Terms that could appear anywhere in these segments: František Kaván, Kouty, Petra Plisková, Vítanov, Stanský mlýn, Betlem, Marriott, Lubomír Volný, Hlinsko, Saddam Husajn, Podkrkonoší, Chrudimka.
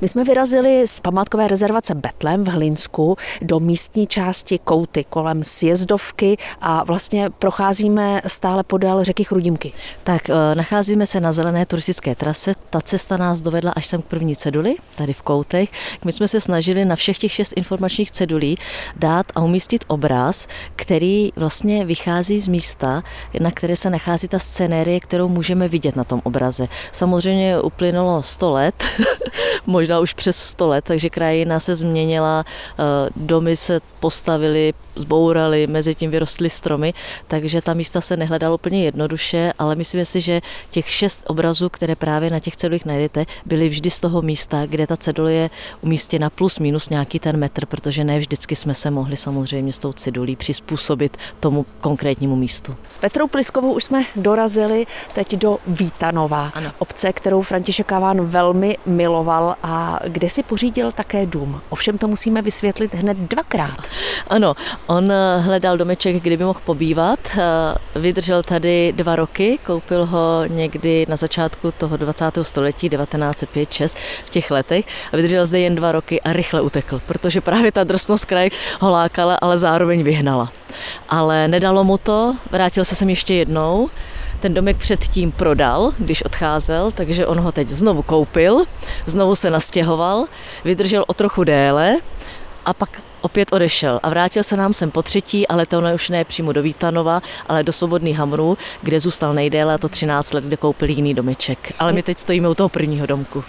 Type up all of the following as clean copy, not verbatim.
My jsme vyrazili z památkové rezervace Betlem v Hlinsku do místní části Kouty kolem sjezdovky a vlastně procházíme stále podél řeky Chrudimky. Tak nacházíme se na zelené turistické trase. Ta cesta nás dovedla až sem k první ceduli, tady v Koutech. My jsme se snažili na všech těch 6 informačních cedulí dát a umístit obraz, který vlastně vychází z místa, na které se nachází ta scenérie, kterou můžeme vidět na tom obraze. Samozřejmě uplynulo 100 let, možná už přes 100 let, takže krajina se změnila, domy se postavily, zbouraly, mezi tím vyrostly stromy, takže ta místa se nehledala úplně jednoduše, ale myslím si, že těch 6 obrazů, které právě na těch cedulích najdete, byly vždy z toho místa, kde ta cedule je umístěna plus minus nějaký ten metr, protože ne vždycky jsme se mohli samozřejmě s tou cedulí přizpůsobit tomu konkrétnímu místu. S Petrou Pliskovou už jsme dorazili teď do Vítanova, ano. Obce, kterou František Kaván velmi miloval a kde si pořídil také dům. Ovšem to musíme vysvětlit hned 2krát. Ano, on hledal domeček, kde by mohl pobývat, vydržel tady 2 roky, koupil ho někdy na začátku toho 20. století, 1905-6 v těch letech a vydržel zde jen 2 roky a rychle utekl, protože právě ta drsnost kraje ho lákala, ale zároveň vyhnala. Ale nedalo mu to, vrátil se sem ještě jednou, ten domek předtím prodal, když odcházel, takže on ho teď znovu koupil, znovu se nastěhoval, vydržel o trochu déle a pak opět odešel a vrátil se nám sem po 3, ale to ono už ne přímo do Vítanova, ale do Svobodný Hamru, kde zůstal nejdéle a to 13 let, kde koupil jiný domeček. Ale my teď stojíme u toho prvního domku.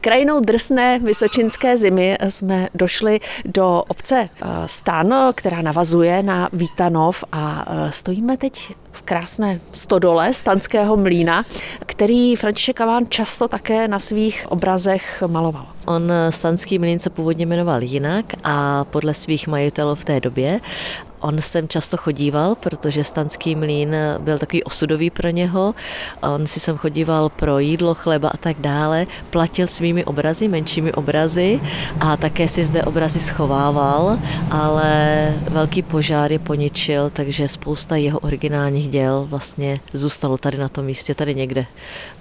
Krajinou drsné vysočinské zimy jsme došli do obce Stan, která navazuje na Vítanov a stojíme teď v krásné stodole Stanského mlýna, který František Kaván často také na svých obrazech maloval. On Stanský mlýn se původně jmenoval jinak a podle svých majitelů v té době. On sem často chodíval, protože Stanský mlýn byl takový osudový pro něho. On si sem chodíval pro jídlo, chleba a tak dále. Platil svými obrazy, menšími obrazy a také si zde obrazy schovával, ale velký požár je poničil, takže spousta jeho originálních děl vlastně zůstalo tady na tom místě, tady někde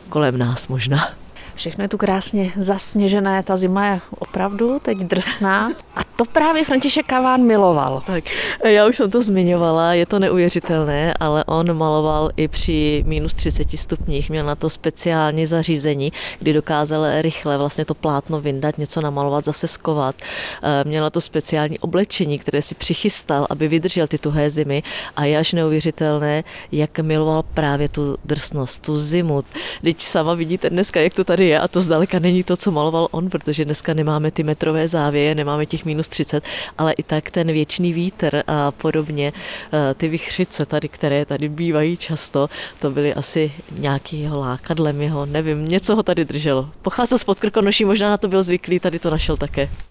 kolem nás možná. Všechno je tu krásně zasněžené, ta zima je opravdu teď drsná. A to právě František Kaván miloval. Tak, já už jsem to zmiňovala, je to neuvěřitelné, ale on maloval i při -30 stupních. Měl na to speciální zařízení, kdy dokázal rychle vlastně to plátno vyndat, něco namalovat, zase skovat. Měl na to speciální oblečení, které si přichystal, aby vydržel ty tuhé zimy. A je až neuvěřitelné, jak miloval právě tu drsnost, tu zimu. Teď sama vidíte dneska, jak to tady je a to zdaleka není to, co maloval on, protože dneska nemáme ty metrové závěje, nemáme těch -30, ale i tak ten věčný vítr a podobně, ty vichřice tady, které tady bývají často, to byly asi nějaký jeho lákadlem, jeho, nevím, něco ho tady drželo. Pocházel z Podkrkonoší, možná na to byl zvyklý, tady to našel také.